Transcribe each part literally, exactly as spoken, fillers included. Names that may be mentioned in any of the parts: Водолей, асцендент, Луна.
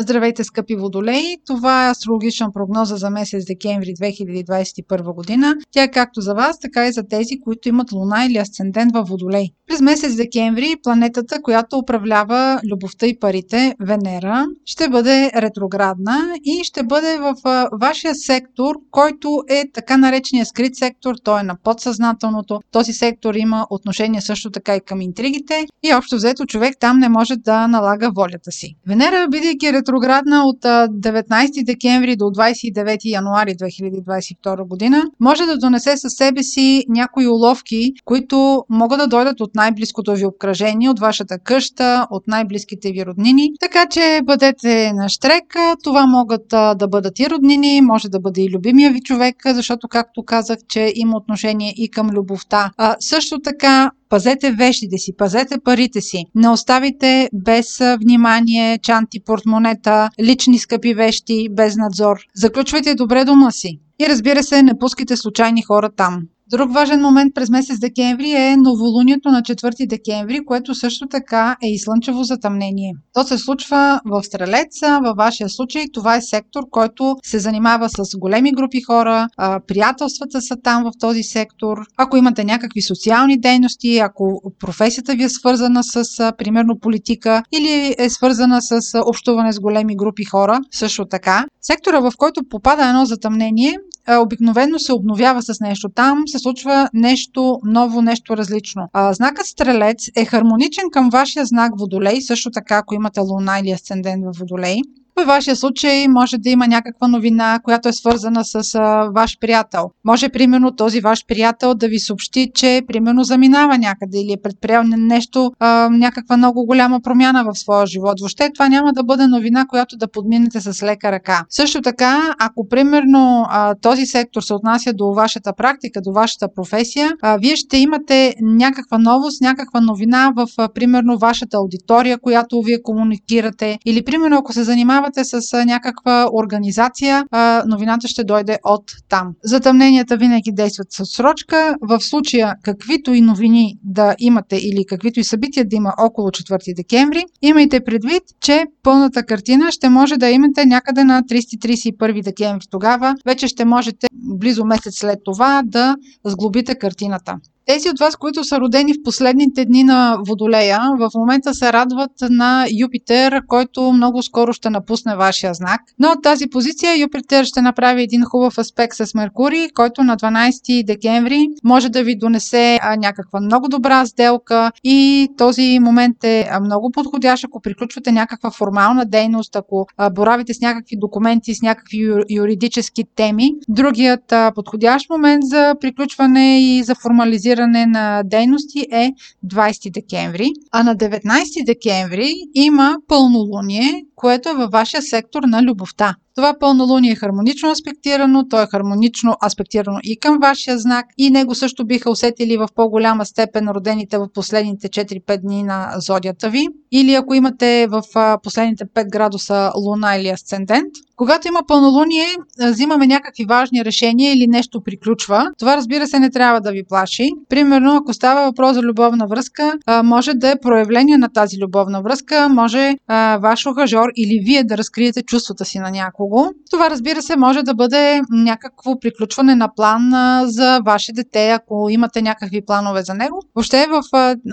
Здравейте, скъпи водолеи! Това е астрологична прогноза за месец декември две хиляди двадесет и първа година. Тя е както за вас, така и за тези, които имат Луна или асцендент във Водолей. През месец декември планетата, която управлява любовта и парите, Венера, ще бъде ретроградна и ще бъде в вашия сектор, който е така наречения скрит сектор, той е на подсъзнателното. Този сектор има отношение също така и към интригите и общо взето човек там не може да налага волята си. Венера, бидейки ретроградна, ретроградна от деветнадесети декември до двадесет и девети януари две хиляди двадесет и втора година, може да донесе със себе си някои уловки, които могат да дойдат от най-близкото ви обкръжение, от вашата къща, от най-близките ви роднини. Така че бъдете на штрек. Това могат да бъдат и роднини, може да бъде и любимия ви човек, защото както казах, че има отношение и към любовта. А, също така пазете вещите си, пазете парите си. Не оставите без внимание чанти, портмонета, лични скъпи вещи без надзор. Заключвайте добре дома си. И разбира се, не пускайте случайни хора там. Друг важен момент през месец декември е новолунието на четвърти декември, което също така е и слънчево затъмнение. То се случва в Стрелеца, във вашия случай това е сектор, който се занимава с големи групи хора, приятелствата са там в този сектор. Ако имате някакви социални дейности, ако професията ви е свързана с, примерно, политика или е свързана с общуване с големи групи хора, също така. Сектора, в който попада едно затъмнение, обикновено се обновява с нещо. Там се случва нещо ново, нещо различно. А, знакът Стрелец е хармоничен към вашия знак Водолей, също така ако имате Луна или асцендент във Водолей. Във вашия случай може да има някаква новина, която е свързана с а, ваш приятел. Може, примерно, този ваш приятел да ви съобщи, че, примерно, заминава някъде или е предприял нещо, а, някаква много голяма промяна в своя живот. Въобще това няма да бъде новина, която да подминете с лека ръка. Също така, ако, примерно, а, този сектор се отнася до вашата практика, до вашата професия, а, вие ще имате някаква новост, някаква новина в, а, примерно, вашата аудитория, която вие комуникирате. Или, примерно, ако се занимава с някаква организация, новината ще дойде от там. Затъмненията винаги действат с отсрочка. В случая, каквито и новини да имате или каквито и събития да има около четвърти декември, имайте предвид, че пълната картина ще може да имате някъде на тридесети - тридесет и първи декември. Тогава вече ще можете близо месец след това да сглобите картината. Тези от вас, които са родени в последните дни на Водолея, в момента се радват на Юпитер, който много скоро ще напусне вашия знак. Но от тази позиция Юпитер ще направи един хубав аспект с Меркурий, който на дванадесети декември може да ви донесе някаква много добра сделка и този момент е много подходящ, ако приключвате някаква формална дейност, ако боравите с някакви документи, с някакви юридически теми. Другият подходящ момент за приключване и за формализиране на дейности е двадесети декември, а на деветнадесети декември има пълнолуние, което е във вашия сектор на любовта. Това пълнолуние е хармонично аспектирано, то е хармонично аспектирано и към вашия знак и него също биха усетили в по-голяма степен родените в последните четири-пет дни на зодията ви или ако имате в последните пет градуса Луна или асцендент. Когато има пълнолуние, взимаме някакви важни решения или нещо приключва. Това, разбира се, не трябва да ви плаши. Примерно, ако става въпрос за любовна връзка, може да е проявление на тази любовна връзка, може ваш ухажьор или вие да разкриете чувствата си на някого. Това, разбира се, може да бъде някакво приключване на план за ваше дете, ако имате някакви планове за него. Въобще в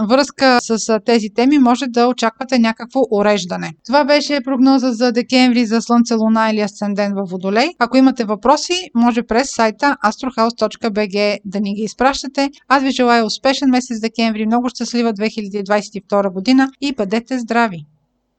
връзка с тези теми може да очаквате някакво уреждане. Това беше прогноза за декември за Слънце, Луна или асцендент във Водолей. Ако имате въпроси, може през сайта astrohouse точка би джи да ни ги изпращате. Аз ви желая успешен месец декември, много щастлива две хиляди двадесет и втора година и бъдете здрави!